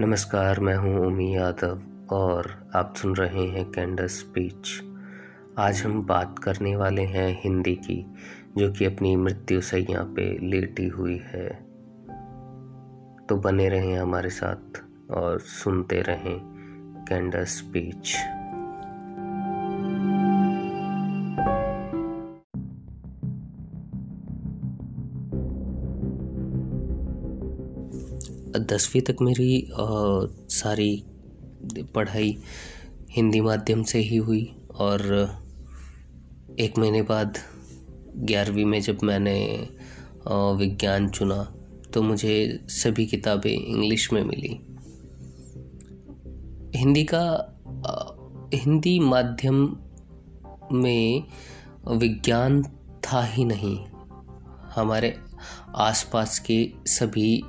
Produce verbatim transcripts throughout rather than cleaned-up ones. नमस्कार, मैं हूं उम्मी यादव और आप सुन रहे हैं कैंडर स्पीच। आज हम बात करने वाले हैं हिंदी की, जो कि अपनी मृत्यु सैया पे लेटी हुई है। तो बने रहें हमारे साथ और सुनते रहें कैंडर स्पीच। दसवीं तक मेरी आ, सारी पढ़ाई हिंदी माध्यम से ही हुई और एक महीने बाद ग्यारहवीं में जब मैंने आ, विज्ञान चुना तो मुझे सभी किताबें इंग्लिश में मिली। हिंदी का आ, हिंदी माध्यम में विज्ञान था ही नहीं। हमारे आसपास के सभी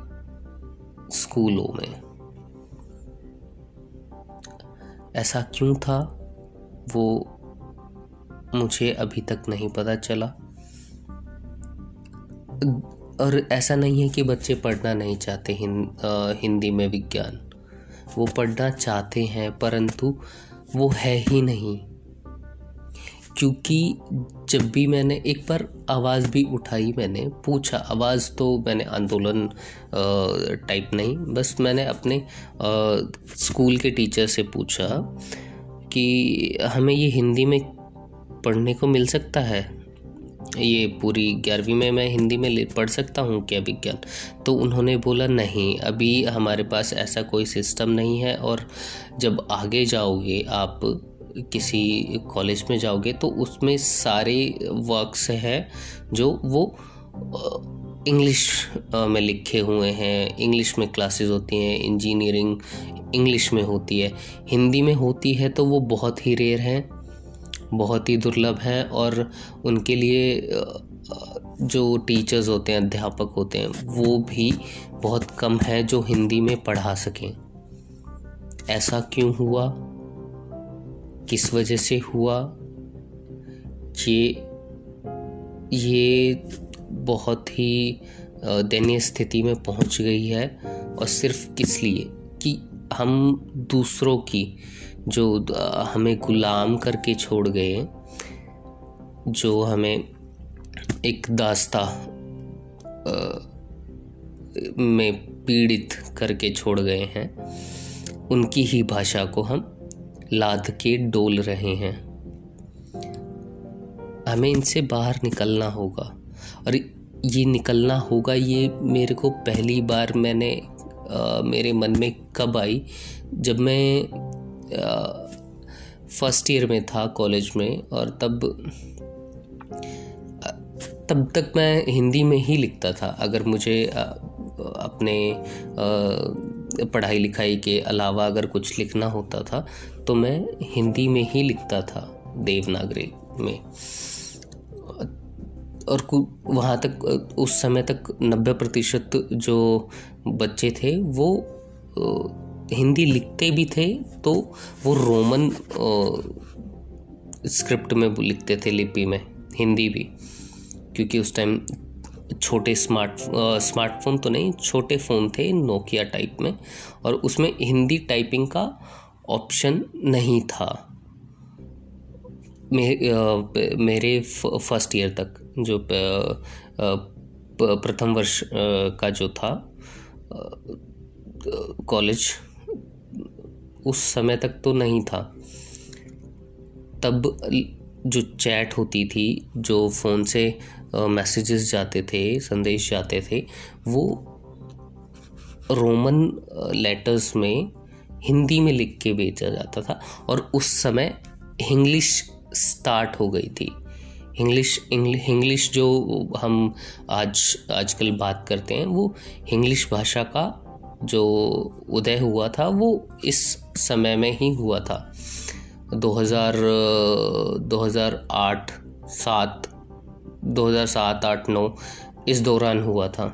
स्कूलों में ऐसा क्यों था वो मुझे अभी तक नहीं पता चला। और ऐसा नहीं है कि बच्चे पढ़ना नहीं चाहते हिंद, आ, हिंदी में विज्ञान। वो पढ़ना चाहते हैं परंतु वो है ही नहीं, क्योंकि जब भी मैंने एक बार आवाज़ भी उठाई, मैंने पूछा, आवाज़ तो मैंने आंदोलन टाइप नहीं, बस मैंने अपने स्कूल के टीचर से पूछा कि हमें ये हिंदी में पढ़ने को मिल सकता है, ये पूरी ग्यारहवीं में मैं हिंदी में पढ़ सकता हूँ क्या विज्ञान? तो उन्होंने बोला नहीं, अभी हमारे पास ऐसा कोई सिस्टम नहीं है और जब आगे जाओगे आप किसी कॉलेज में जाओगे तो उसमें सारे वर्क्स हैं जो वो इंग्लिश में लिखे हुए हैं। इंग्लिश में क्लासेस होती हैं, इंजीनियरिंग इंग्लिश में होती है, हिंदी में होती है तो वो बहुत ही रेयर हैं, बहुत ही दुर्लभ हैं। और उनके लिए जो टीचर्स होते हैं, अध्यापक होते हैं, वो भी बहुत कम हैं जो हिंदी में पढ़ा सकें। ऐसा क्यों हुआ, किस वजह से हुआ, ये ये बहुत ही दयनीय स्थिति में पहुंच गई है। और सिर्फ किस लिए कि हम दूसरों की, जो हमें गुलाम करके छोड़ गए, जो हमें एक दास्ता में पीड़ित करके छोड़ गए हैं, उनकी ही भाषा को हम लाद के डोल रहे हैं। हमें इनसे बाहर निकलना होगा और ये निकलना होगा। ये मेरे को पहली बार मैंने आ, मेरे मन में कब आई, जब मैं फर्स्ट ईयर में था कॉलेज में, और तब तब तक मैं हिंदी में ही लिखता था। अगर मुझे आ, अपने आ, पढ़ाई लिखाई के अलावा अगर कुछ लिखना होता था तो मैं हिंदी में ही लिखता था, देवनागरी में। और वहाँ तक, उस समय तक नब्बे प्रतिशत जो बच्चे थे वो हिंदी लिखते भी थे तो वो रोमन स्क्रिप्ट में लिखते थे, लिपि में, हिंदी भी, क्योंकि उस टाइम छोटे स्मार्ट स्मार्टफोन तो नहीं, छोटे फ़ोन थे नोकिया टाइप में, और उसमें हिंदी टाइपिंग का ऑप्शन नहीं था मे, मेरे फर्स्ट ईयर तक, जो प्रथम वर्ष का जो था कॉलेज, उस समय तक तो नहीं था। तब जो चैट होती थी, जो फ़ोन से मैसेजेस uh, जाते थे, संदेश जाते थे, वो रोमन लेटर्स में हिंदी में लिख के भेजा जाता था। और उस समय इंग्लिश स्टार्ट हो गई थी। इंग्लिश इंग्लिश जो हम आज आजकल बात करते हैं, वो इंग्लिश भाषा का जो उदय हुआ था वो इस समय में ही हुआ था। दो हज़ार आठ सात दो हज़ार सात आठ नौ इस दौरान हुआ था।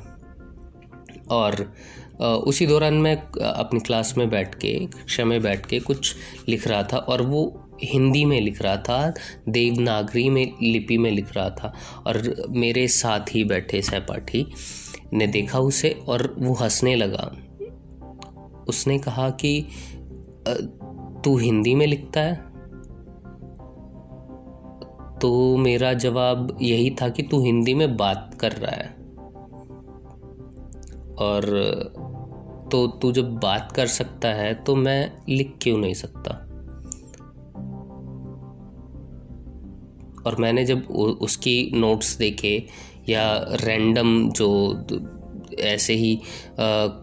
और उसी दौरान मैं अपनी क्लास में बैठ के, कक्षा में बैठ के कुछ लिख रहा था और वो हिंदी में लिख रहा था, देवनागरी में लिपि में लिख रहा था। और मेरे साथ ही बैठे सहपाठी ने देखा उसे और वो हंसने लगा। उसने कहा कि तू हिंदी में लिखता है? तो मेरा जवाब यही था कि तू हिंदी में बात कर रहा है। और तो तू जब बात कर सकता है तो मैं लिख क्यों नहीं सकता? और मैंने जब उसकी नोट्स देखे या रैंडम जो ऐसे ही आ,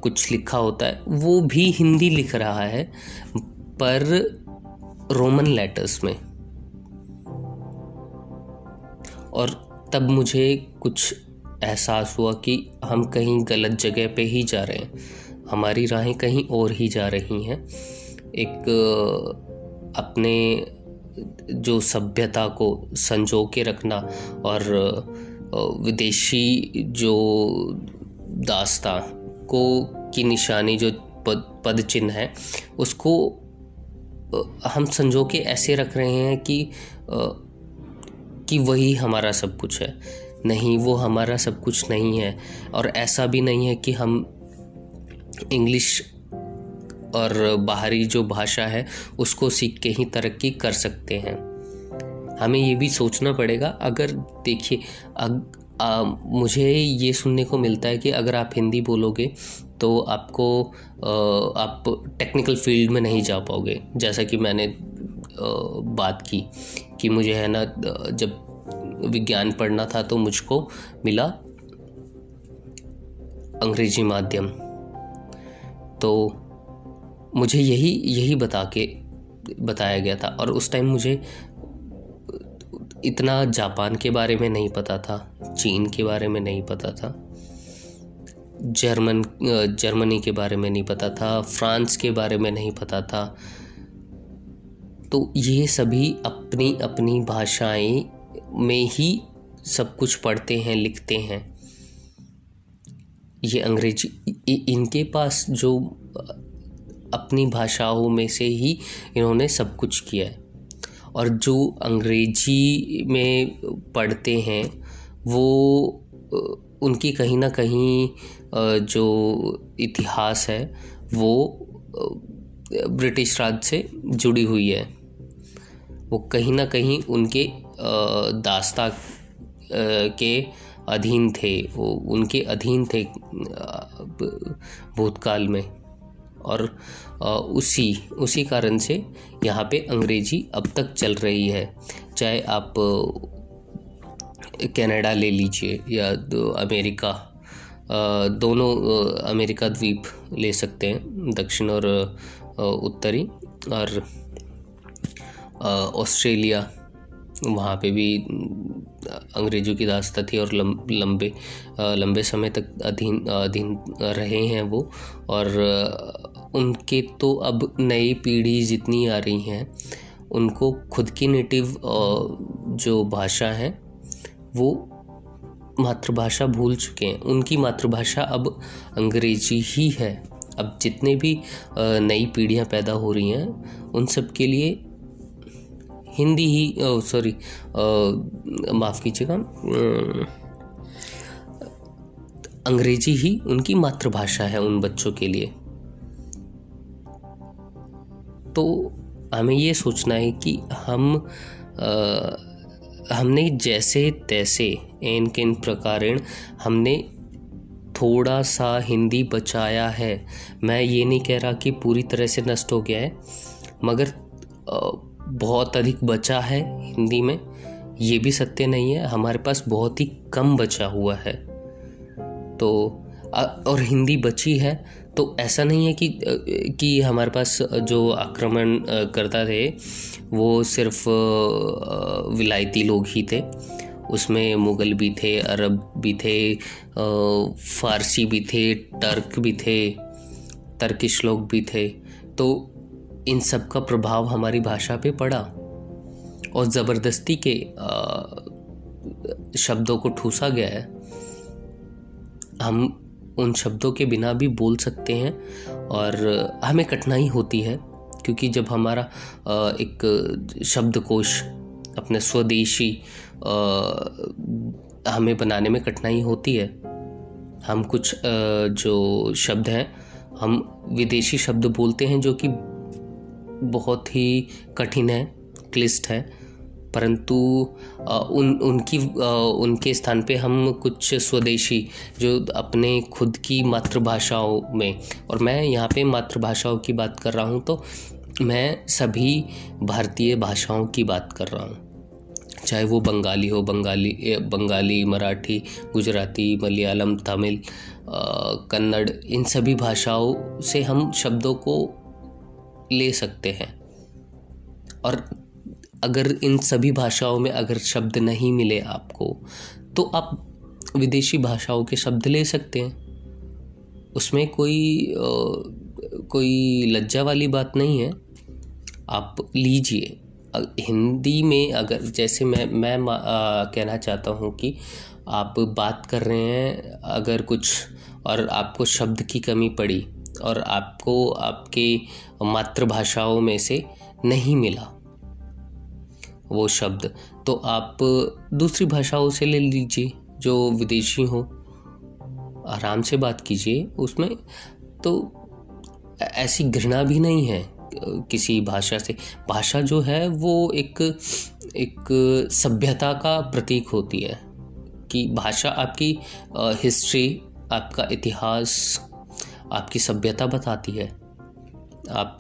कुछ लिखा होता है, वो भी हिंदी लिख रहा है पर रोमन लेटर्स में। और तब मुझे कुछ एहसास हुआ कि हम कहीं गलत जगह पे ही जा रहे हैं, हमारी राहें कहीं और ही जा रही हैं। एक अपने जो सभ्यता को संजो के रखना और विदेशी जो दास्तां को की निशानी जो पद पद चिन्ह है उसको हम संजो के ऐसे रख रहे हैं कि कि वही हमारा सब कुछ है। नहीं, वो हमारा सब कुछ नहीं है। और ऐसा भी नहीं है कि हम इंग्लिश और बाहरी जो भाषा है उसको सीख के ही तरक्की कर सकते हैं। हमें ये भी सोचना पड़ेगा। अगर देखिए अग, आ, मुझे ये सुनने को मिलता है कि अगर आप हिंदी बोलोगे तो आपको आ, आप टेक्निकल फील्ड में नहीं जा पाओगे। जैसा कि मैंने बात की कि मुझे है ना, जब विज्ञान पढ़ना था तो मुझको मिला अंग्रेजी माध्यम। तो मुझे यही यही बता के बताया गया था। और उस टाइम मुझे इतना जापान के बारे में नहीं पता था, चीन के बारे में नहीं पता था, जर्मन जर्मनी के बारे में नहीं पता था, फ्रांस के बारे में नहीं पता था। तो ये सभी अपनी अपनी भाषाएं में ही सब कुछ पढ़ते हैं, लिखते हैं। ये अंग्रेजी, इनके पास जो अपनी भाषाओं में से ही इन्होंने सब कुछ किया है। और जो अंग्रेजी में पढ़ते हैं वो उनकी कहीं ना कहीं जो इतिहास है वो ब्रिटिश राज से जुड़ी हुई है। वो कहीं ना कहीं उनके दास्ता के अधीन थे, वो उनके अधीन थे भूतकाल में। और उसी उसी कारण से यहाँ पे अंग्रेजी अब तक चल रही है। चाहे आप कनाडा ले लीजिए या अमेरिका, दोनों अमेरिका द्वीप ले सकते हैं, दक्षिण और उत्तरी। और ऑस्ट्रेलिया, वहाँ पे भी अंग्रेज़ों की दास्ता थी और लंबे लंबे समय तक अधीन अधीन रहे हैं वो। और उनके तो अब नई पीढ़ी जितनी आ रही हैं उनको खुद की नेटिव जो भाषा है वो मातृभाषा भूल चुके हैं। उनकी मातृभाषा अब अंग्रेजी ही है। अब जितने भी नई पीढ़ियां पैदा हो रही हैं उन सब के लिए हिंदी ही, सॉरी माफ़ कीजिएगा, अंग्रेजी ही उनकी मातृभाषा है उन बच्चों के लिए। तो हमें ये सोचना है कि हम आ, हमने जैसे तैसे एन किन प्रकारेण हमने थोड़ा सा हिंदी बचाया है। मैं ये नहीं कह रहा कि पूरी तरह से नष्ट हो गया है, मगर बहुत अधिक बचा है हिंदी में। ये भी सत्य नहीं है, हमारे पास बहुत ही कम बचा हुआ है। तो और हिंदी बची है तो ऐसा नहीं है कि कि हमारे पास जो आक्रमण करता थे वो सिर्फ विलायती लोग ही थे। उसमें मुग़ल भी थे, अरब भी थे, फ़ारसी भी थे, टर्क भी थे, तर्किश लोग भी थे। तो इन सब का प्रभाव हमारी भाषा पे पड़ा और ज़बरदस्ती के शब्दों को ठूसा गया है। हम उन शब्दों के बिना भी बोल सकते हैं और हमें कठिनाई होती है, क्योंकि जब हमारा एक शब्दकोश अपने स्वदेशी आ, हमें बनाने में कठिनाई होती है। हम कुछ आ, जो शब्द हैं हम विदेशी शब्द बोलते हैं जो कि बहुत ही कठिन है, क्लिष्ट है, परंतु उन उनकी उनके स्थान पे हम कुछ स्वदेशी जो अपने खुद की मातृभाषाओं में, और मैं यहाँ पे मातृभाषाओं की बात कर रहा हूँ तो मैं सभी भारतीय भाषाओं की बात कर रहा हूँ, चाहे वो बंगाली हो, बंगाली बंगाली मराठी, गुजराती, मलयालम, तमिल, कन्नड़, इन सभी भाषाओं से हम शब्दों को ले सकते हैं। और अगर इन सभी भाषाओं में अगर शब्द नहीं मिले आपको तो आप विदेशी भाषाओं के शब्द ले सकते हैं, उसमें कोई कोई लज्जा वाली बात नहीं है, आप लीजिए। हिंदी में अगर जैसे मैं मैं आ, कहना चाहता हूँ कि आप बात कर रहे हैं अगर कुछ और आपको शब्द की कमी पड़ी और आपको आपके मातृभाषाओं में से नहीं मिला वो शब्द, तो आप दूसरी भाषाओं से ले लीजिए जो विदेशी हो, आराम से बात कीजिए, उसमें तो ऐसी घृणा भी नहीं है किसी भाषा से। भाषा जो है वो एक एक सभ्यता का प्रतीक होती है कि भाषा आपकी हिस्ट्री, आपका इतिहास, आपकी सभ्यता बताती है, आप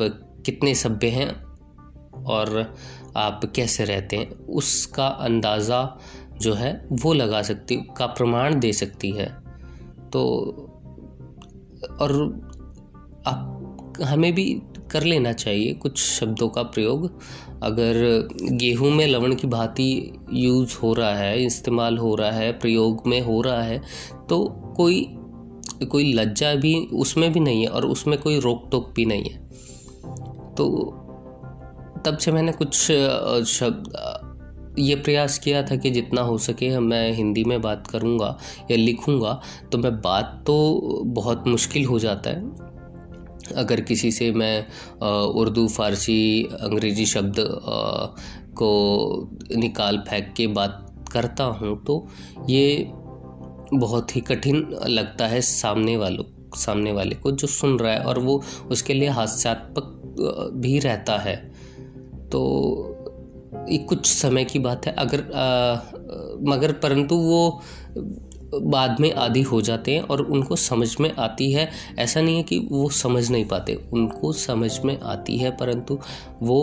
कितने सभ्य हैं और आप कैसे रहते हैं, उसका अंदाज़ा जो है वो लगा सकती का प्रमाण दे सकती है। तो और आप हमें भी कर लेना चाहिए कुछ शब्दों का प्रयोग। अगर गेहूं में लवण की भांति यूज़ हो रहा है, इस्तेमाल हो रहा है, प्रयोग में हो रहा है, तो कोई कोई लज्जा भी उसमें भी नहीं है और उसमें कोई रोक टोक भी नहीं है। तो तब से मैंने कुछ शब्द ये प्रयास किया था कि जितना हो सके मैं हिंदी में बात करूँगा या लिखूँगा, तो मैं बात तो बहुत मुश्किल हो जाता है। अगर किसी से मैं उर्दू, फ़ारसी, अंग्रेज़ी शब्द को निकाल फेंक के बात करता हूँ तो ये बहुत ही कठिन लगता है सामने वालों सामने वाले को जो सुन रहा है, और वो उसके लिए हास्यात्मक भी रहता है। तो ये कुछ समय की बात है, अगर आ, मगर परंतु वो बाद में आदी हो जाते हैं और उनको समझ में आती है। ऐसा नहीं है कि वो समझ नहीं पाते, उनको समझ में आती है, परंतु वो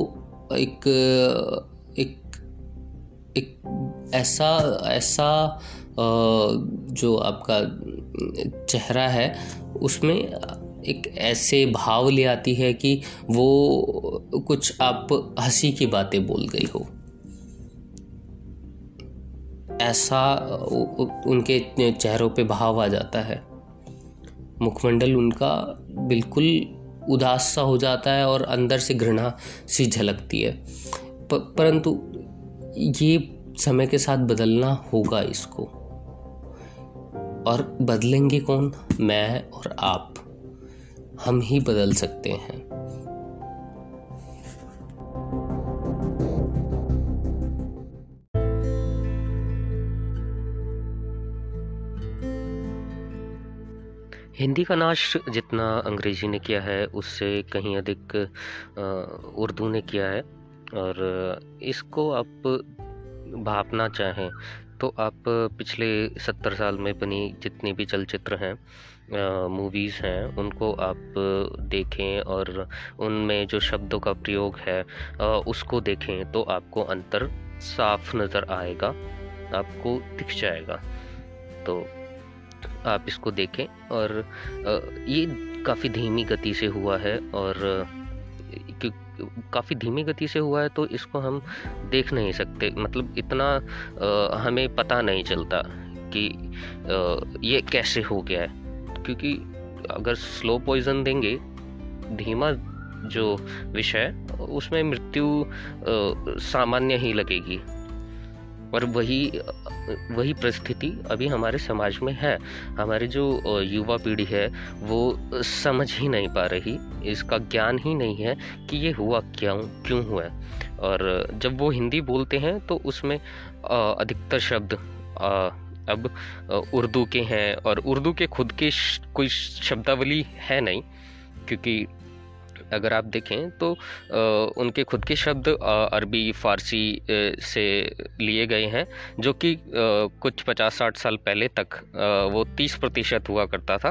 एक एक एक ऐसा ऐसा जो आपका चेहरा है उसमें एक ऐसे भाव ले आती है कि वो कुछ आप हंसी की बातें बोल गई हो, ऐसा उनके चेहरों पे भाव आ जाता है। मुखमंडल उनका बिल्कुल उदास सा हो जाता है और अंदर से घृणा सी झलकती है। प, परंतु ये समय के साथ बदलना होगा इसको, और बदलेंगे कौन? मैं और आप, हम ही बदल सकते हैं। हिंदी का नाश जितना अंग्रेजी ने किया है उससे कहीं अधिक उर्दू ने किया है, और इसको आप भांपना चाहें तो आप पिछले सत्तर साल में बनी जितनी भी चलचित्र हैं, मूवीज़ हैं, उनको आप देखें और उनमें जो शब्दों का प्रयोग है आ, उसको देखें तो आपको अंतर साफ नज़र आएगा, आपको दिख जाएगा। तो आप इसको देखें, और आ, ये काफ़ी धीमी गति से हुआ है, और काफ़ी धीमी गति से हुआ है तो इसको हम देख नहीं सकते, मतलब इतना आ, हमें पता नहीं चलता कि आ, ये कैसे हो गया है, क्योंकि अगर स्लो पॉइज़न देंगे, धीमा जो विषय, उसमें मृत्यु आ, सामान्य ही लगेगी, और वही वही परिस्थिति अभी हमारे समाज में है। हमारी जो युवा पीढ़ी है वो समझ ही नहीं पा रही, इसका ज्ञान ही नहीं है कि ये हुआ क्यों क्यों हुआ। और जब वो हिंदी बोलते हैं तो उसमें अधिकतर शब्द अब उर्दू के हैं, और उर्दू के खुद के कोई शब्दावली है नहीं, क्योंकि अगर आप देखें तो आ, उनके खुद के शब्द आ, अरबी फ़ारसी से लिए गए हैं, जो कि कुछ पचास साठ साल पहले तक आ, वो तीस प्रतिशत हुआ करता था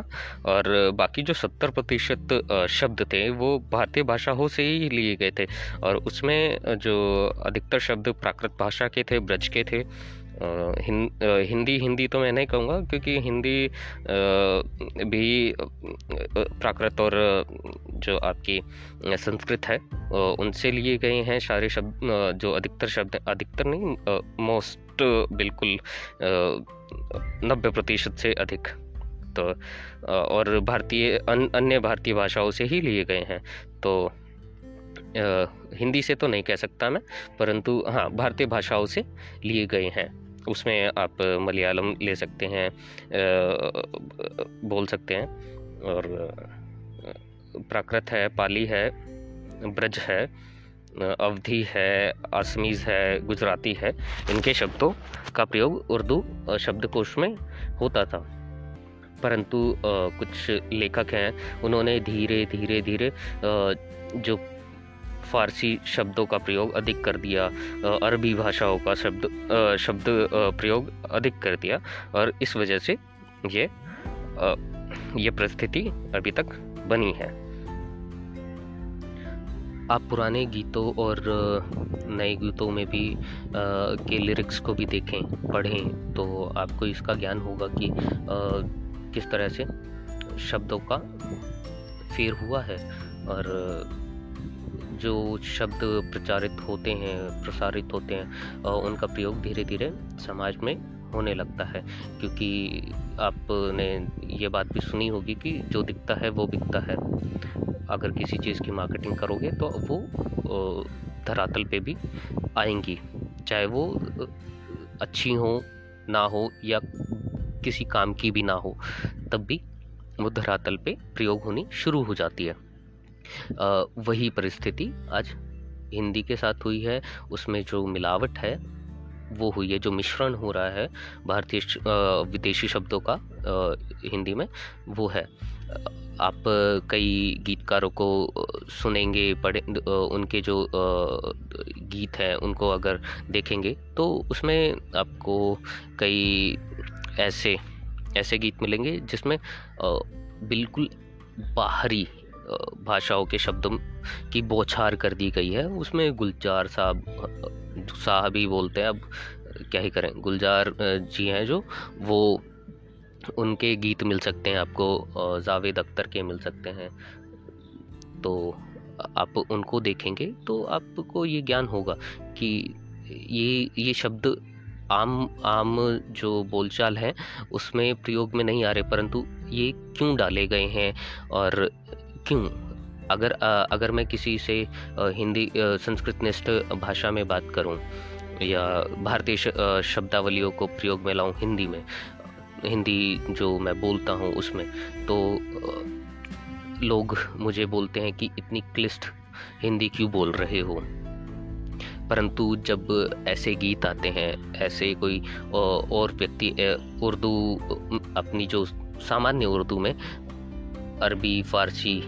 और बाकी जो सत्तर प्रतिशत शब्द थे वो भारतीय भाषाओं से ही लिए गए थे। और उसमें जो अधिकतर शब्द प्राकृत भाषा के थे, ब्रज के थे। हिंदी हिंदी तो मैं नहीं कहूँगा क्योंकि हिंदी भी प्राकृत और जो आपकी संस्कृत है उनसे लिए गए हैं सारे शब्द, जो अधिकतर शब्द अधिकतर नहीं मोस्ट बिल्कुल नब्बे प्रतिशत से अधिक तो और भारतीय अन्य भारतीय भाषाओं से ही लिए गए हैं। तो आ, हिंदी से तो नहीं कह सकता मैं, परंतु हाँ भारतीय भाषाओं से लिए गए हैं। उसमें आप मलयालम ले सकते हैं, आ, बोल सकते हैं, और प्राकृत है, पाली है, ब्रज है, अवधी है, असमीज़ है, गुजराती है। इनके शब्दों का प्रयोग उर्दू शब्दकोश में होता था, परंतु आ, कुछ लेखक हैं उन्होंने धीरे धीरे धीरे जो फ़ारसी शब्दों का प्रयोग अधिक कर दिया, अरबी भाषाओं का शब्द शब्द प्रयोग अधिक कर दिया, और इस वजह से ये ये परिस्थिति अभी तक बनी है। आप पुराने गीतों और नए गीतों में भी आ, के लिरिक्स को भी देखें, पढ़ें, तो आपको इसका ज्ञान होगा कि आ, किस तरह से शब्दों का फेर हुआ है और जो शब्द प्रचारित होते हैं, प्रसारित होते हैं, उनका प्रयोग धीरे धीरे समाज में होने लगता है। क्योंकि आपने ये बात भी सुनी होगी कि जो दिखता है वो बिकता है। अगर किसी चीज़ की मार्केटिंग करोगे तो वो धरातल पे भी आएंगी, चाहे वो अच्छी हो ना हो या किसी काम की भी ना हो, तब भी वो धरातल पे प्रयोग होनी शुरू हो जाती है। आ, वही परिस्थिति आज हिंदी के साथ हुई है। उसमें जो मिलावट है वो हुई है, जो मिश्रण हो रहा है भारतीय विदेशी शब्दों का आ, हिंदी में, वो है। आप कई गीतकारों को सुनेंगे, पढ़े, उनके जो आ, गीत हैं उनको अगर देखेंगे तो उसमें आपको कई ऐसे ऐसे गीत मिलेंगे जिसमें आ, बिल्कुल बाहरी भाषाओं के शब्दों की बौछार कर दी गई है। उसमें गुलजार साहब साहब ही बोलते हैं, अब क्या ही करें, गुलजार जी हैं जो, वो उनके गीत मिल सकते हैं आपको, जावेद अख्तर के मिल सकते हैं। तो आप उनको देखेंगे तो आपको ये ज्ञान होगा कि ये ये शब्द आम आम जो बोलचाल है उसमें प्रयोग में नहीं आ रहे, परंतु ये क्यों डाले गए हैं और क्यों। अगर आ, अगर मैं किसी से आ, हिंदी संस्कृतनिष्ठ भाषा में बात करूं या भारतीय श, आ, शब्दावलियों को प्रयोग में लाऊं हिंदी में, हिंदी जो मैं बोलता हूं उसमें, तो आ, लोग मुझे बोलते हैं कि इतनी क्लिष्ट हिंदी क्यों बोल रहे हो। परंतु जब ऐसे गीत आते हैं, ऐसे कोई और व्यक्ति उर्दू, अपनी जो सामान्य उर्दू में अरबी फ़ारसी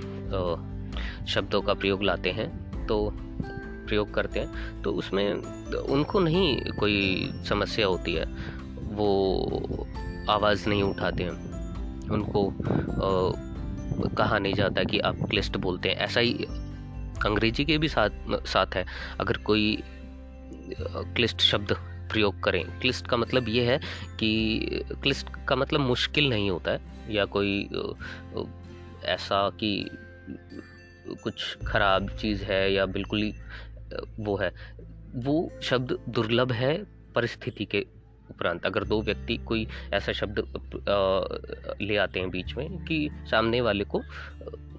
शब्दों का प्रयोग लाते हैं, तो प्रयोग करते हैं, तो उसमें उनको नहीं कोई समस्या होती है, वो आवाज़ नहीं उठाते हैं, उनको कहा नहीं जाता कि आप क्लिष्ट बोलते हैं। ऐसा ही अंग्रेजी के भी साथ साथ है। अगर कोई क्लिष्ट शब्द प्रयोग करें, क्लिष्ट का मतलब ये है कि क्लिष्ट का मतलब मुश्किल नहीं होता है, या कोई ऐसा कि कुछ ख़राब चीज़ है या बिल्कुल ही वो है, वो शब्द दुर्लभ है परिस्थिति के उपरांत। अगर दो व्यक्ति कोई ऐसा शब्द ले आते हैं बीच में कि सामने वाले को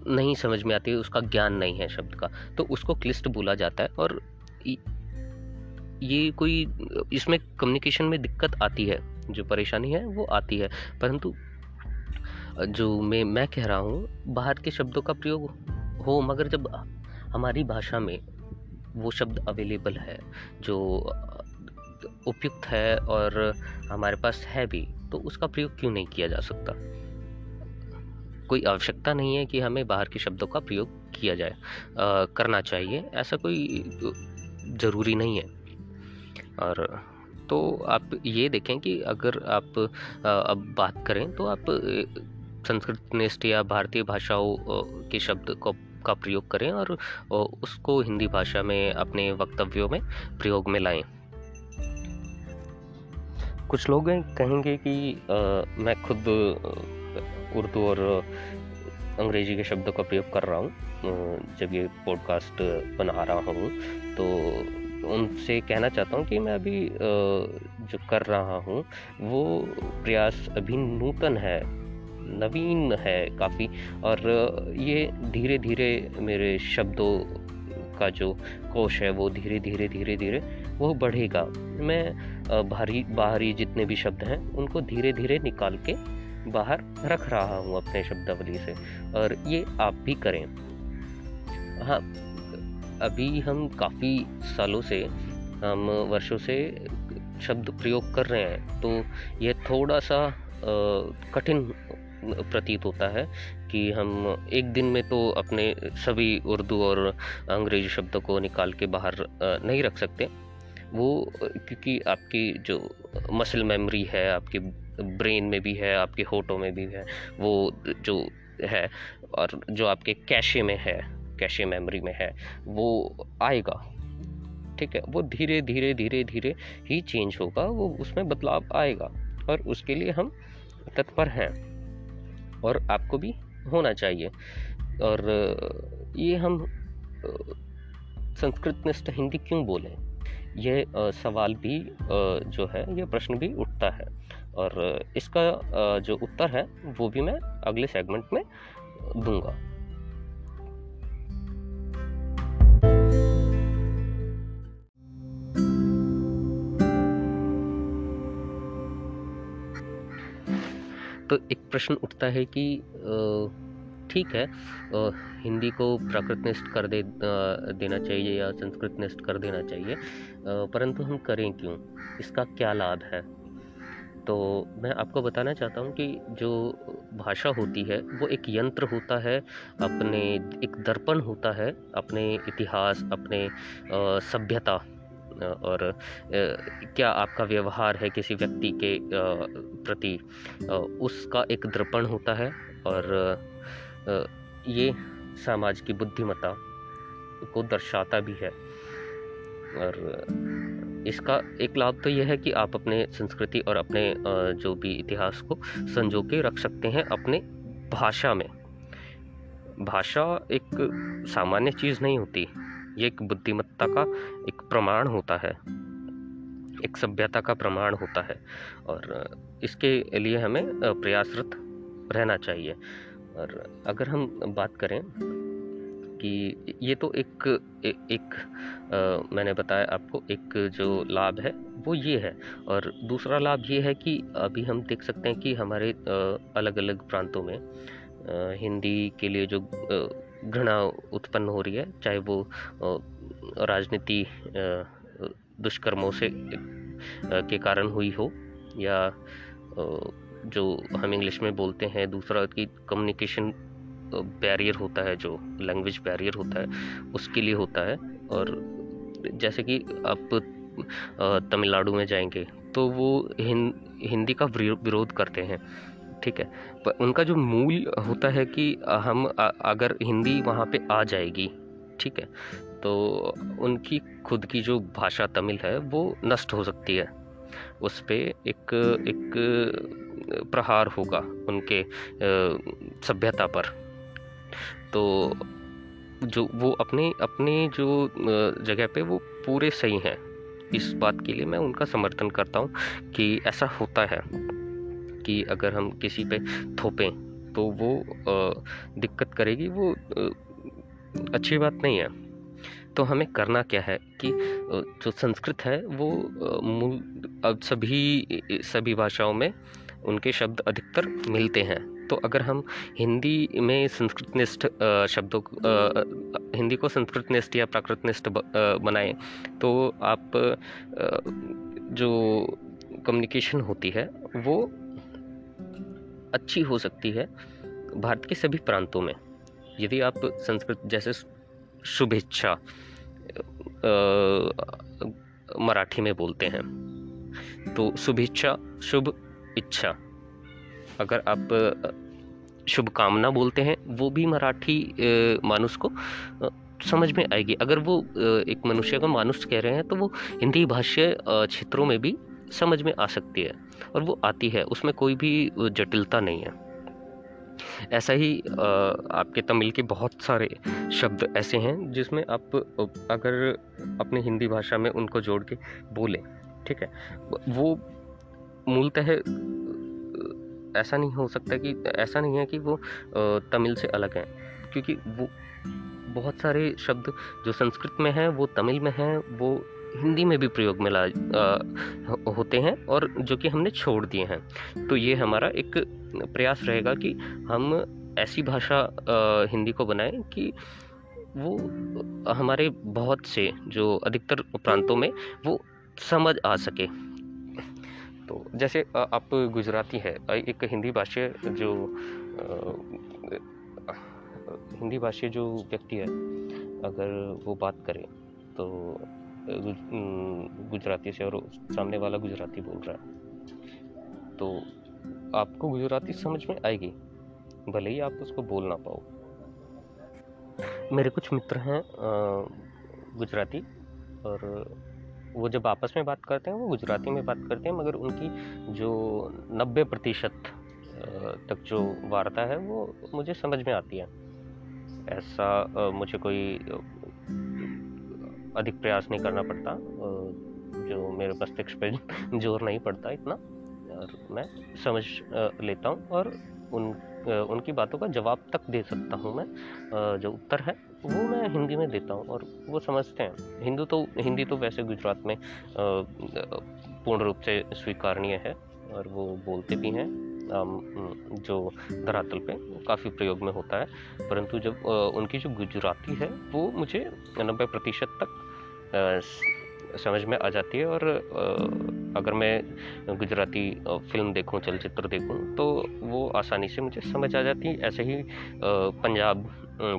नहीं समझ में आती, उसका ज्ञान नहीं है शब्द का, तो उसको क्लिष्ट बोला जाता है। और ये कोई, इसमें कम्युनिकेशन में दिक्कत आती है, जो परेशानी है वो आती है, परंतु जो मैं मैं कह रहा हूँ बाहर के शब्दों का प्रयोग हो, मगर जब हमारी भाषा में वो शब्द अवेलेबल है जो उपयुक्त है और हमारे पास है भी, तो उसका प्रयोग क्यों नहीं किया जा सकता। कोई आवश्यकता नहीं है कि हमें बाहर के शब्दों का प्रयोग किया जाए आ, करना चाहिए, ऐसा कोई ज़रूरी नहीं है। और तो आप ये देखें कि अगर आप अब बात करें तो आप संस्कृत निष्ठ या भारतीय भाषाओं के शब्द को का प्रयोग करें और उसको हिंदी भाषा में अपने वक्तव्यों में प्रयोग में लाएं। कुछ लोग कहेंगे कि आ, मैं खुद उर्दू और अंग्रेजी के शब्दों का प्रयोग कर रहा हूँ जब ये पॉडकास्ट बना रहा हूँ, तो उनसे कहना चाहता हूँ कि मैं अभी जो कर रहा हूँ वो प्रयास अभी नूतन है, नवीन है काफ़ी, और ये धीरे धीरे मेरे शब्दों का जो कोश है वो धीरे धीरे धीरे धीरे वो बढ़ेगा। मैं बाहरी बाहरी जितने भी शब्द हैं उनको धीरे धीरे निकाल के बाहर रख रहा हूँ अपने शब्दावली से, और ये आप भी करें। हाँ, अभी हम काफ़ी सालों से हम वर्षों से शब्द प्रयोग कर रहे हैं, तो ये थोड़ा सा कठिन प्रतीत होता है कि हम एक दिन में तो अपने सभी उर्दू और अंग्रेजी शब्दों को निकाल के बाहर नहीं रख सकते, वो क्योंकि आपकी जो मसल मेमोरी है आपके ब्रेन में भी है, आपके होठों में भी है, वो जो है और जो आपके कैशे में है, कैशे मेमोरी में है, वो आएगा, ठीक है, वो धीरे धीरे धीरे धीरे ही चेंज होगा, वो उसमें बदलाव आएगा और उसके लिए हम तत्पर हैं और आपको भी होना चाहिए। और ये हम संस्कृतनिष्ठ हिंदी क्यों बोलें, ये सवाल भी जो है, ये प्रश्न भी उठता है, और इसका जो उत्तर है वो भी मैं अगले सेगमेंट में दूंगा। तो एक प्रश्न उठता है कि ठीक है हिंदी को प्राकृतनिष्ठ कर दे देना चाहिए या संस्कृतनिष्ठ कर देना चाहिए, परंतु हम करें क्यों, इसका क्या लाभ है? तो मैं आपको बताना चाहता हूँ कि जो भाषा होती है वो एक यंत्र होता है, अपने एक दर्पण होता है अपने इतिहास, अपने सभ्यता, और क्या आपका व्यवहार है किसी व्यक्ति के प्रति, उसका एक दर्पण होता है, और ये समाज की बुद्धिमत्ता को दर्शाता भी है। और इसका एक लाभ तो यह है कि आप अपने संस्कृति और अपने जो भी इतिहास को संजो के रख सकते हैं अपने भाषा में। भाषा एक सामान्य चीज़ नहीं होती, ये एक बुद्धिमत्ता का एक प्रमाण होता है, एक सभ्यता का प्रमाण होता है, और इसके लिए हमें प्रयासरत रहना चाहिए। और अगर हम बात करें कि ये तो एक ए, एक आ, मैंने बताया आपको, एक जो लाभ है वो ये है, और दूसरा लाभ ये है कि अभी हम देख सकते हैं कि हमारे अलग अलग प्रांतों में आ, हिंदी के लिए जो आ, घृणा उत्पन्न हो रही है, चाहे वो राजनीति दुष्कर्मों से के कारण हुई हो या जो हम इंग्लिश में बोलते हैं दूसरा कि कम्युनिकेशन बैरियर होता है, जो लैंग्वेज बैरियर होता है उसके लिए होता है। और जैसे कि आप तमिलनाडु में जाएंगे तो वो हिंदी का विरोध करते हैं, ठीक है, पर उनका जो मूल होता है कि हम अगर हिंदी वहाँ पे आ जाएगी, ठीक है, तो उनकी खुद की जो भाषा तमिल है वो नष्ट हो सकती है, उस पे एक एक प्रहार होगा उनके सभ्यता पर। तो जो वो अपने अपने जो जगह पे वो पूरे सही हैं, इस बात के लिए मैं उनका समर्थन करता हूँ कि ऐसा होता है कि अगर हम किसी पे थोपें तो वो आ, दिक्कत करेगी, वो आ, अच्छी बात नहीं है। तो हमें करना क्या है कि जो संस्कृत है वो मूल अब सभी सभी भाषाओं में उनके शब्द अधिकतर मिलते हैं, तो अगर हम हिंदी में संस्कृतनिष्ठ शब्दों आ, हिंदी को संस्कृतनिष्ठ या प्राकृतनिष्ठ बनाएं तो आप आ, जो कम्युनिकेशन होती है वो अच्छी हो सकती है भारत के सभी प्रांतों में यदि आप संस्कृत जैसे शुभेच्छा मराठी में बोलते हैं तो शुभेच्छा शुभ इच्छा, अगर आप शुभकामना बोलते हैं वो भी मराठी मानुष को समझ में आएगी। अगर वो एक मनुष्य का मानुष कह रहे हैं तो वो हिंदी भाषी क्षेत्रों में भी समझ में आ सकती है और वो आती है, उसमें कोई भी जटिलता नहीं है। ऐसा ही आपके तमिल के बहुत सारे शब्द ऐसे हैं जिसमें आप अगर अपने हिंदी भाषा में उनको जोड़ के बोलें, ठीक है, वो मूलतः ऐसा नहीं हो सकता कि ऐसा नहीं है कि वो तमिल से अलग हैं, क्योंकि वो बहुत सारे शब्द जो संस्कृत में हैं वो तमिल में हैं, वो हिंदी में भी प्रयोग में ला होते हैं और जो कि हमने छोड़ दिए हैं। तो ये हमारा एक प्रयास रहेगा कि हम ऐसी भाषा हिंदी को बनाएं कि वो हमारे बहुत से जो अधिकतर प्रांतों में वो समझ आ सके। तो जैसे आप गुजराती है, एक हिंदी भाषी जो हिंदी भाषी जो व्यक्ति है अगर वो बात करे तो गुजराती से और सामने वाला गुजराती बोल रहा है तो आपको गुजराती समझ में आएगी, भले ही आप उसको बोल ना पाओ। मेरे कुछ मित्र हैं गुजराती और वो जब आपस में बात करते हैं वो गुजराती में बात करते हैं, मगर उनकी जो नब्बे प्रतिशत तक जो वार्ता है वो मुझे समझ में आती है। ऐसा मुझे कोई अधिक प्रयास नहीं करना पड़ता, जो मेरे मस्तिष्क पे जोर नहीं पड़ता इतना, और मैं समझ लेता हूँ और उन उनकी बातों का जवाब तक दे सकता हूँ। मैं जो उत्तर है वो मैं हिंदी में देता हूँ और वो समझते हैं। हिंदू तो हिंदी तो वैसे गुजरात में पूर्ण रूप से स्वीकारनीय है और वो बोलते भी हैं, जो धरातल पे काफ़ी प्रयोग में होता है, परंतु जब उनकी जो गुजराती है वो मुझे नब्बे प्रतिशत तक समझ में आ जाती है। और अगर मैं गुजराती फिल्म देखूं, चलचित्र देखूं, तो वो आसानी से मुझे समझ आ जाती है। ऐसे ही पंजाब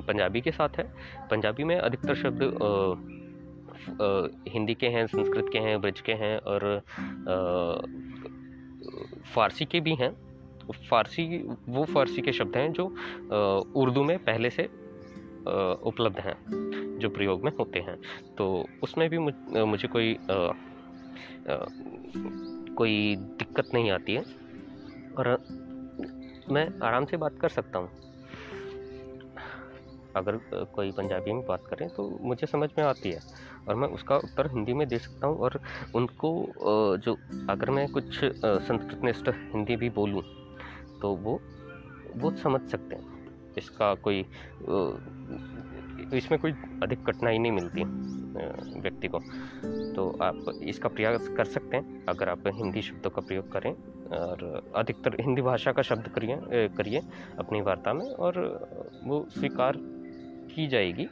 पंजाबी के साथ है, पंजाबी में अधिकतर शब्द हिंदी के हैं, संस्कृत के हैं, ब्रज के हैं और फ़ारसी के भी हैं। फ़ारसी वो फ़ारसी के शब्द हैं जो उर्दू में पहले से उपलब्ध हैं, जो प्रयोग में होते हैं, तो उसमें भी मुझे कोई आ, आ, कोई दिक्कत नहीं आती है और मैं आराम से बात कर सकता हूँ। अगर कोई पंजाबी में बात करें तो मुझे समझ में आती है और मैं उसका उत्तर हिंदी में दे सकता हूँ। और उनको जो अगर मैं कुछ संस्कृतनिष्ठ हिंदी भी बोलूँ तो वो वो समझ सकते हैं, इसका कोई इसमें कोई अधिक कठिनाई नहीं मिलती व्यक्ति को। तो आप इसका प्रयास कर सकते हैं अगर आप हिंदी शब्दों का प्रयोग करें और अधिकतर हिंदी भाषा का शब्द करिए करिए अपनी वार्ता में और वो स्वीकार की जाएगी।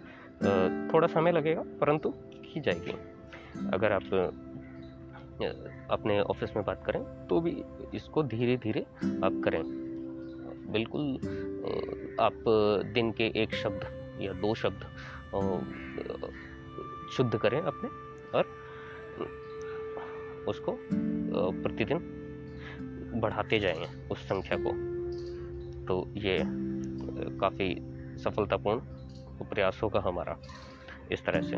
थोड़ा समय लगेगा परंतु की जाएगी। अगर आप अपने ऑफिस में बात करें तो भी इसको धीरे धीरे आप करें। बिल्कुल आप दिन के एक शब्द या दो शब्द शुद्ध करें अपने और उसको प्रतिदिन बढ़ाते जाएंगे उस संख्या को। तो ये काफ़ी सफलतापूर्ण प्रयास होगा हमारा इस तरह से।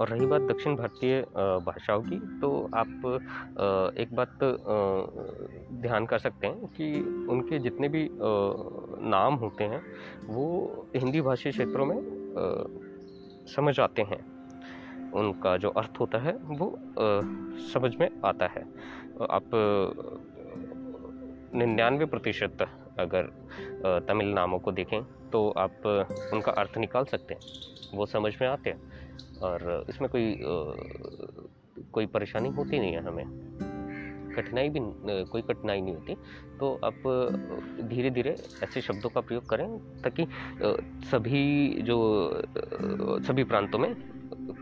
और रही बात दक्षिण भारतीय भाषाओं की, तो आप एक बात ध्यान कर सकते हैं कि उनके जितने भी नाम होते हैं वो हिंदी भाषी क्षेत्रों में समझ आते हैं, उनका जो अर्थ होता है वो समझ में आता है। आप निन्यानवे प्रतिशत अगर तमिल नामों को देखें तो आप उनका अर्थ निकाल सकते हैं, वो समझ में आते हैं और इसमें कोई कोई परेशानी होती नहीं है, हमें कठिनाई भी कोई कठिनाई नहीं होती। तो आप धीरे धीरे ऐसे शब्दों का प्रयोग करें ताकि सभी जो सभी प्रांतों में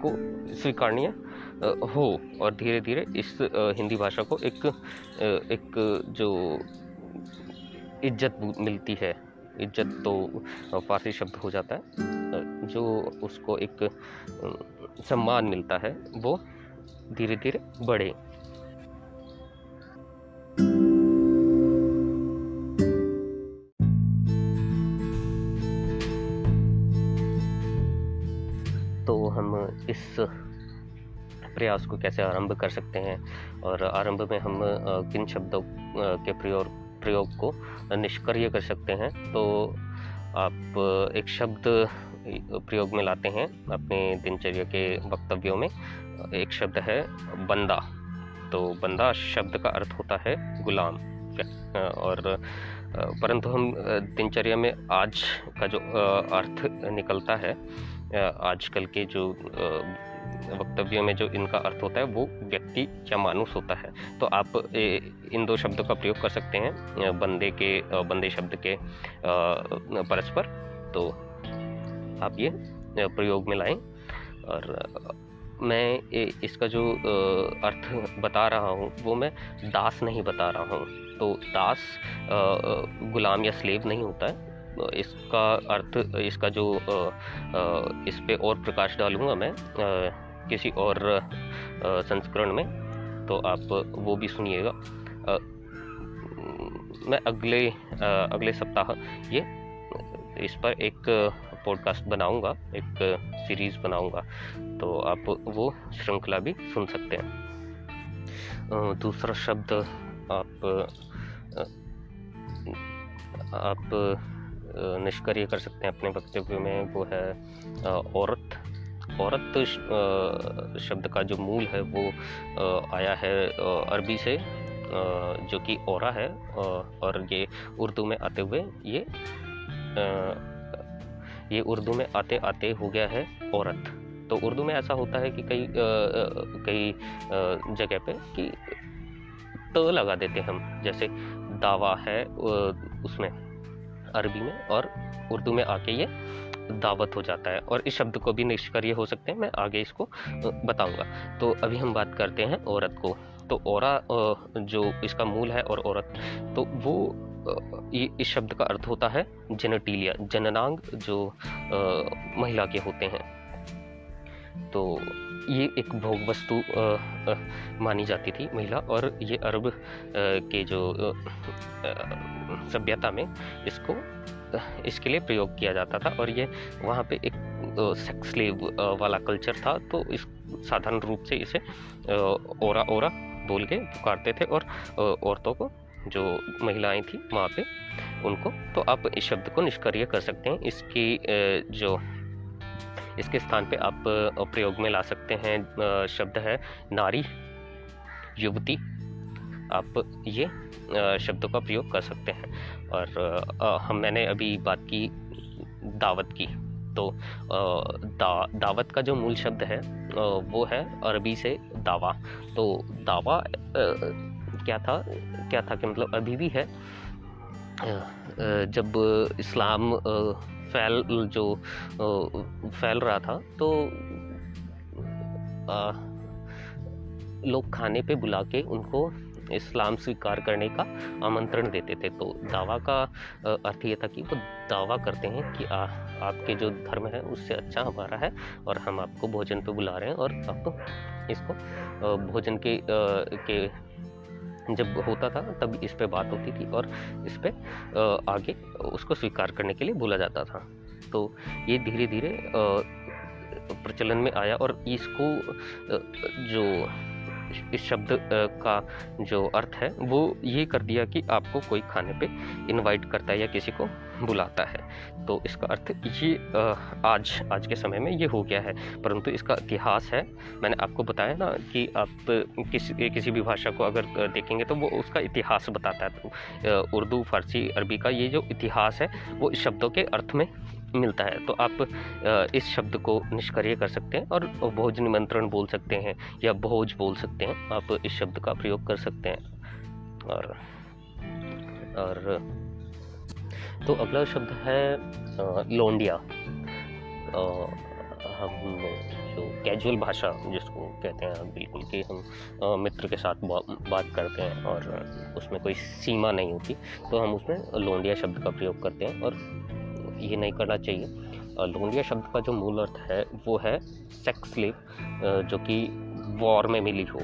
को स्वीकारनीय हो और धीरे धीरे इस हिंदी भाषा को एक एक जो इज्जत मिलती है। इज्जत तो फारसी शब्द हो जाता है, जो उसको एक सम्मान मिलता है वो धीरे धीरे बढ़े। तो हम इस प्रयास को कैसे आरंभ कर सकते हैं और आरंभ में हम किन शब्दों के प्रयोग प्रयोग को निष्क्रिय कर सकते हैं। तो आप एक शब्द प्रयोग में लाते हैं अपने दिनचर्या के वक्तव्यों में। एक शब्द है बंदा। तो बंदा शब्द का अर्थ होता है गुलाम, और परंतु हम दिनचर्या में आज का जो अर्थ निकलता है, आजकल के जो वक्तव्य में जो इनका अर्थ होता है वो व्यक्ति या मानुष होता है। तो आप इन दो शब्दों का प्रयोग कर सकते हैं, बंदे के बंदे शब्द के परस्पर। तो आप ये प्रयोग में लाएं। और मैं इसका जो अर्थ बता रहा हूँ वो मैं दास नहीं बता रहा हूँ। तो दास गुलाम या स्लेव नहीं होता है। इसका अर्थ, इसका जो इस पे और प्रकाश डालूँगा मैं किसी और संस्करण में, तो आप वो भी सुनिएगा। मैं अगले अगले सप्ताह ये इस पर एक पॉडकास्ट बनाऊंगा, एक सीरीज़ बनाऊंगा, तो आप वो श्रृंखला भी सुन सकते हैं। दूसरा शब्द आप आप निष्क्रिय कर सकते हैं अपने वक्तव्य में, वो है औरत। औरत शब्द का जो मूल है वो आया है अरबी से, जो कि औरा है, और ये उर्दू में आते हुए ये ये उर्दू में आते आते हो गया है औरत। तो उर्दू में ऐसा होता है कि कई कई जगह पे कि त लगा देते हैं हम, जैसे दावा है उसमें अरबी में, और उर्दू में आके ये दावत हो जाता है। और इस शब्द को भी निष्क्रिय हो सकते हैं, मैं आगे इसको बताऊंगा। तो अभी हम बात करते हैं औरत को। तो औरा जो इसका मूल है, और औरत तो वो ये इस शब्द का अर्थ होता है जेनिटिलिया, जननांग जो महिला के होते हैं। तो ये एक भोग वस्तु मानी जाती थी महिला, और ये अरब के जो सभ्यता में इसको इसके लिए प्रयोग किया जाता था, और ये वहाँ पे एक सेक्स स्लेव वाला कल्चर था। तो इस साधारण रूप से इसे औरा औरा बोल के पुकारते थे, और औरतों को जो महिलाएं थी वहाँ पे उनको। तो आप इस शब्द को निष्क्रिय कर सकते हैं। इसकी जो इसके स्थान पे आप प्रयोग में ला सकते हैं शब्द है नारी, युवती। आप ये शब्दों का प्रयोग कर सकते हैं। और हम मैंने अभी बात की दावत की। तो दा दावत का जो मूल शब्द है वो है अरबी से दावा। तो दावा क्या था क्या था कि मतलब अभी भी है, जब इस्लाम फैल जो फैल रहा था तो आ, लोग खाने पे बुला के उनको इस्लाम स्वीकार करने का आमंत्रण देते थे। तो दावा का अर्थ ये था कि वो दावा करते हैं कि आ, आपके जो धर्म है उससे अच्छा हमारा है, और हम आपको भोजन पे बुला रहे हैं, और आपको इसको भोजन के के जब होता था तब इस पे बात होती थी, और इस पे आगे उसको स्वीकार करने के लिए बोला जाता था। तो ये धीरे धीरे प्रचलन में आया, और इसको जो इस शब्द का जो अर्थ है वो ये कर दिया कि आपको कोई खाने पे इनवाइट करता है या किसी को बुलाता है। तो इसका अर्थ ये आज आज के समय में ये हो गया है, परंतु इसका इतिहास है। मैंने आपको बताया ना कि आप किस किसी भी भाषा को अगर देखेंगे तो वो उसका इतिहास बताता है। उर्दू, फारसी, अरबी का ये जो इतिहास है वो इस शब्दों के अर्थ में मिलता है। तो आप इस शब्द को निष्क्रिय कर सकते हैं, और भोज निमंत्रण बोल सकते हैं या भोज बोल सकते हैं। आप इस शब्द का प्रयोग कर सकते हैं। और और तो अगला शब्द है लौंडिया। हम तो कैजुअल भाषा जिसको कहते हैं बिल्कुल कि हम मित्र के साथ बात करते हैं और उसमें कोई सीमा नहीं होती, तो हम उसमें लोंडिया शब्द का प्रयोग करते हैं और ये नहीं करना चाहिए। लोंडिया शब्द का जो मूल अर्थ है वो है सेक्स स्लेव, जो कि वॉर में मिली हो,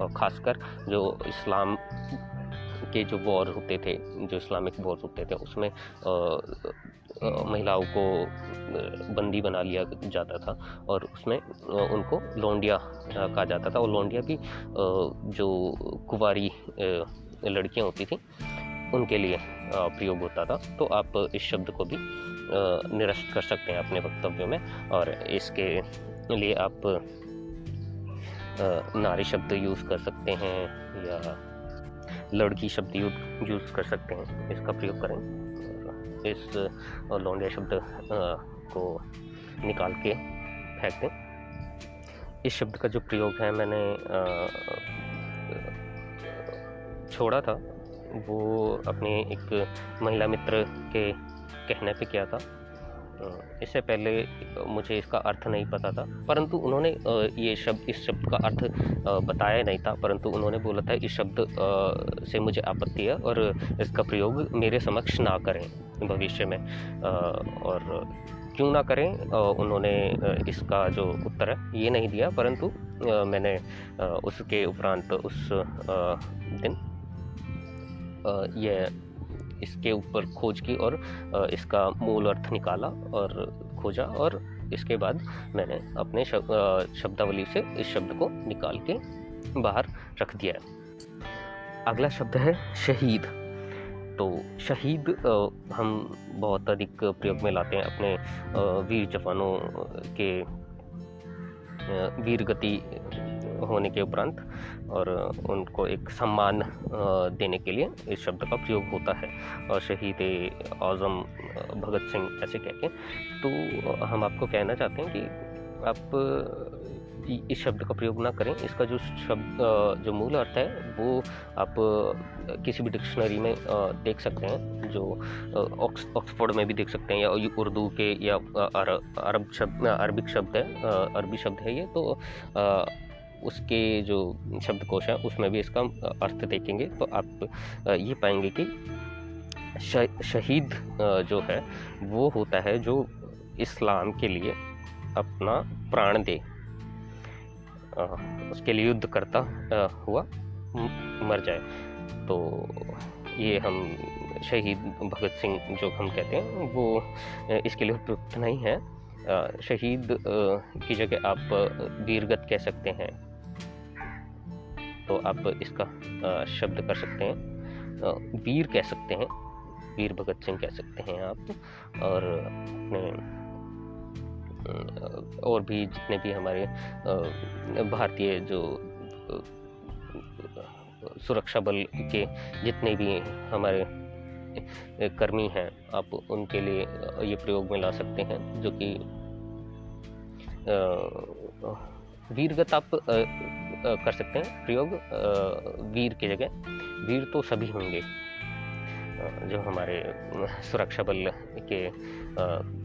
और ख़ासकर जो इस्लाम के जो वॉर होते थे, जो इस्लामिक वॉर होते थे, उसमें आ, आ, महिलाओं को बंदी बना लिया जाता था और उसमें आ, उनको लोंडिया कहा जाता था। और लोंडिया भी आ, जो कुंवारी लड़कियां होती थी उनके लिए प्रयोग होता था। तो आप इस शब्द को भी निरस्त कर सकते हैं अपने वक्तव्यों में, और इसके लिए आप नारी शब्द यूज़ कर सकते हैं या लड़की शब्द यूज़ कर सकते हैं, इसका प्रयोग करें। इस लोंडिया शब्द को निकाल के फेंक दें। इस शब्द का जो प्रयोग है मैंने छोड़ा था वो अपने एक महिला मित्र के कहने पे किया था। इससे पहले मुझे इसका अर्थ नहीं पता था, परंतु उन्होंने ये शब्द इस शब्द का अर्थ बताया नहीं था, परंतु उन्होंने बोला था इस शब्द से मुझे आपत्ति है और इसका प्रयोग मेरे समक्ष ना करें भविष्य में। और क्यों ना करें उन्होंने इसका जो उत्तर है ये नहीं दिया, परंतु मैंने उसके उपरांत उस दिन यह इसके ऊपर खोज की और इसका मूल अर्थ निकाला और खोजा, और इसके बाद मैंने अपने शब्दावली से इस शब्द को निकाल के बाहर रख दिया है। अगला शब्द है शहीद। तो शहीद हम बहुत अधिक प्रयोग में लाते हैं अपने वीर जवानों के वीरगति होने के उपरांत, और उनको एक सम्मान देने के लिए इस शब्द का प्रयोग होता है, और शहीद आज़म भगत सिंह ऐसे कह के। तो हम आपको कहना चाहते हैं कि आप इस शब्द का प्रयोग ना करें। इसका जो शब्द जो मूल अर्थ है वो आप किसी भी डिक्शनरी में देख सकते हैं, जो ऑक्सफोर्ड में भी देख सकते हैं, या उर्दू के या अरब शब्द अरबिक शब्द है अरबी शब्द है ये, तो उसके जो शब्दकोश है उसमें भी इसका अर्थ देखेंगे तो आप ये पाएंगे कि शहीद जो है वो होता है जो इस्लाम के लिए अपना प्राण दे, उसके लिए युद्ध करता हुआ मर जाए। तो ये हम शहीद भगत सिंह जो हम कहते हैं वो इसके लिए उपयुक्त नहीं है। शहीद की जगह आप वीरगत कह सकते हैं, तो आप इसका शब्द कर सकते हैं, वीर कह सकते हैं, वीर भगत सिंह कह सकते हैं आप। और अपने और भी जितने भी हमारे भारतीय जो सुरक्षा बल के जितने भी हमारे कर्मी हैं आप उनके लिए ये प्रयोग में ला सकते हैं, जो कि वीरगत आप कर सकते हैं प्रयोग वीर की जगह। वीर तो सभी होंगे जो हमारे सुरक्षा बल के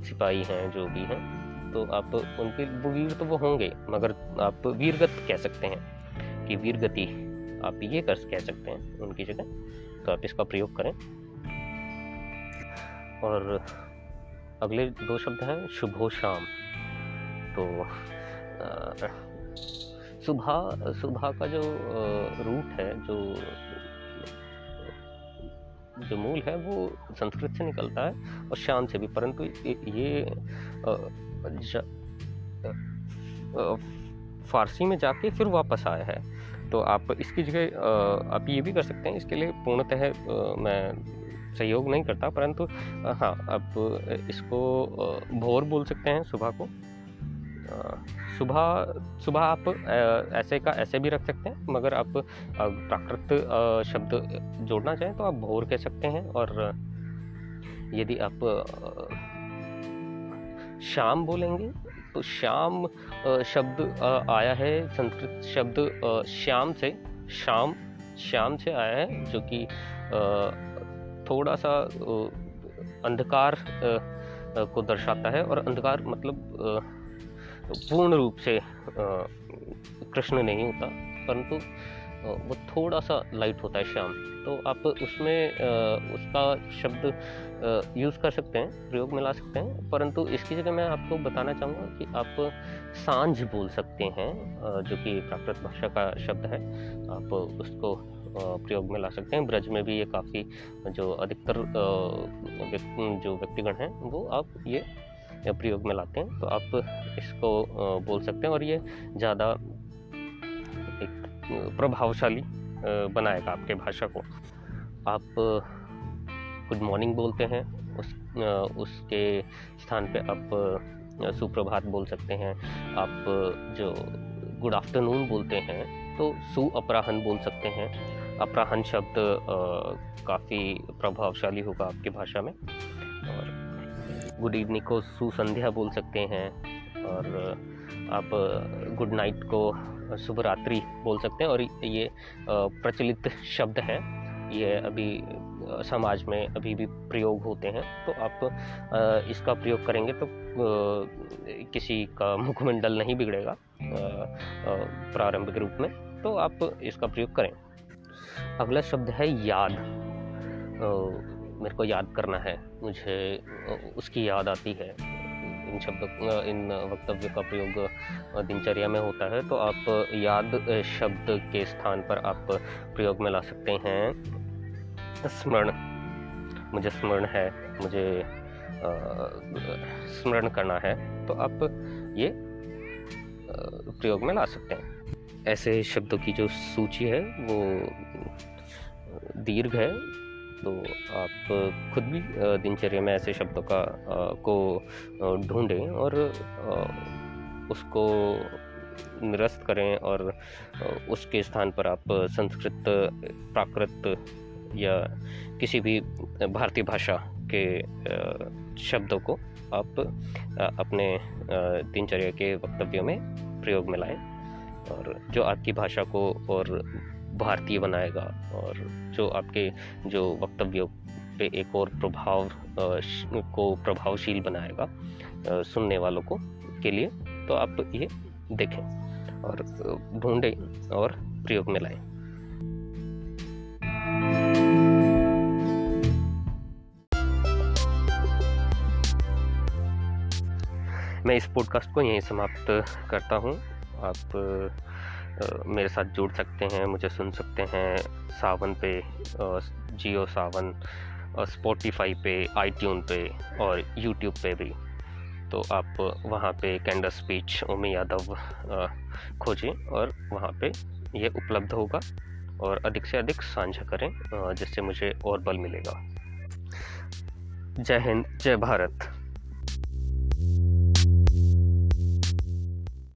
सिपाही हैं जो भी हैं, तो आप उनके वो वीर तो वो होंगे, मगर आप वीरगत कह सकते हैं कि वीरगति आप ये कर कह सकते हैं उनकी जगह, तो आप इसका प्रयोग करें। और अगले दो शब्द हैं शुभो शाम। तो आ, सुबह सुबह का जो रूट है, जो जो मूल है वो संस्कृत से निकलता है और शाम से भी, परंतु ये फारसी में जाके फिर वापस आया है, तो आप इसकी जगह आप ये भी कर सकते हैं। इसके लिए पूर्णतः मैं सहयोग नहीं करता, परंतु हाँ आप इसको भोर बोल सकते हैं सुबह को। सुबह सुबह आप ऐसे का ऐसे भी रख सकते हैं, मगर आप प्राकृत शब्द जोड़ना चाहें तो आप भोर कह सकते हैं। और यदि आप शाम बोलेंगे तो शाम शब्द आया है संस्कृत शब्द श्याम से, शाम श्याम से आया है, जो कि थोड़ा सा अंधकार को दर्शाता है, और अंधकार मतलब पूर्ण रूप से कृष्ण नहीं होता, परंतु वो थोड़ा सा लाइट होता है श्याम। तो आप उसमें उसका शब्द यूज़ कर सकते हैं, प्रयोग में ला सकते हैं, परंतु इसकी जगह मैं आपको बताना चाहूँगा कि आप सांझ बोल सकते हैं, जो कि प्राकृत भाषा का शब्द है। आप उसको प्रयोग में ला सकते हैं। ब्रज में भी ये काफ़ी जो अधिकतर जो व्यक्तिगण हैं वो आप ये प्रयोग में लाते हैं, तो आप इसको बोल सकते हैं और ये ज़्यादा एक प्रभावशाली बनाएगा आपके भाषा को। आप गुड मॉर्निंग बोलते हैं, उस उसके स्थान पे आप सुप्रभात बोल सकते हैं। आप जो गुड आफ्टरनून बोलते हैं तो सुअपराहन बोल सकते हैं। अपराहन शब्द काफ़ी प्रभावशाली होगा आपकी भाषा में। और गुड इवनिंग को सुसंध्या बोल सकते हैं, और आप गुड नाइट को शुभ रात्रि बोल सकते हैं। और ये प्रचलित शब्द हैं, ये अभी समाज में अभी भी प्रयोग होते हैं, तो आप इसका प्रयोग करेंगे तो किसी का मुखमंडल नहीं बिगड़ेगा प्रारंभिक रूप में, तो आप इसका प्रयोग करें। अगला शब्द है याद। मेरे को याद करना है, मुझे उसकी याद आती है। इन शब्दों इन वक्तव्य का प्रयोग दिनचर्या में होता है, तो आप याद शब्द के स्थान पर आप प्रयोग में ला सकते हैं स्मरण। मुझे स्मरण है, मुझे स्मरण करना है, तो आप ये प्रयोग में ला सकते हैं। ऐसे शब्दों की जो सूची है वो दीर्घ है, तो आप खुद भी दिनचर्या में ऐसे शब्दों का को ढूंढें और उसको निरस्त करें, और उसके स्थान पर आप संस्कृत, प्राकृत या किसी भी भारतीय भाषा के शब्दों को आप अपने दिनचर्या के वक्तव्यों में प्रयोग में लाएं, और जो आपकी भाषा को और भारतीय बनाएगा, और जो आपके जो वक्तव्यों पे एक और प्रभाव को प्रभावशील बनाएगा सुनने वालों को के लिए, तो आप ये देखें और ढूंढें और प्रयोग में लाएं। मैं इस पॉडकास्ट को यहीं समाप्त करता हूँ। आप मेरे साथ जुड़ सकते हैं, मुझे सुन सकते हैं सावन पे, जियो सावन, स्पोटिफाई पे, आई ट्यून पे और यूट्यूब पे भी। तो आप वहाँ पे कैंडर स्पीच उम्मी यादव खोजें और वहाँ पे ये उपलब्ध होगा, और अधिक से अधिक साझा करें जिससे मुझे और बल मिलेगा। जय हिंद, जय भारत।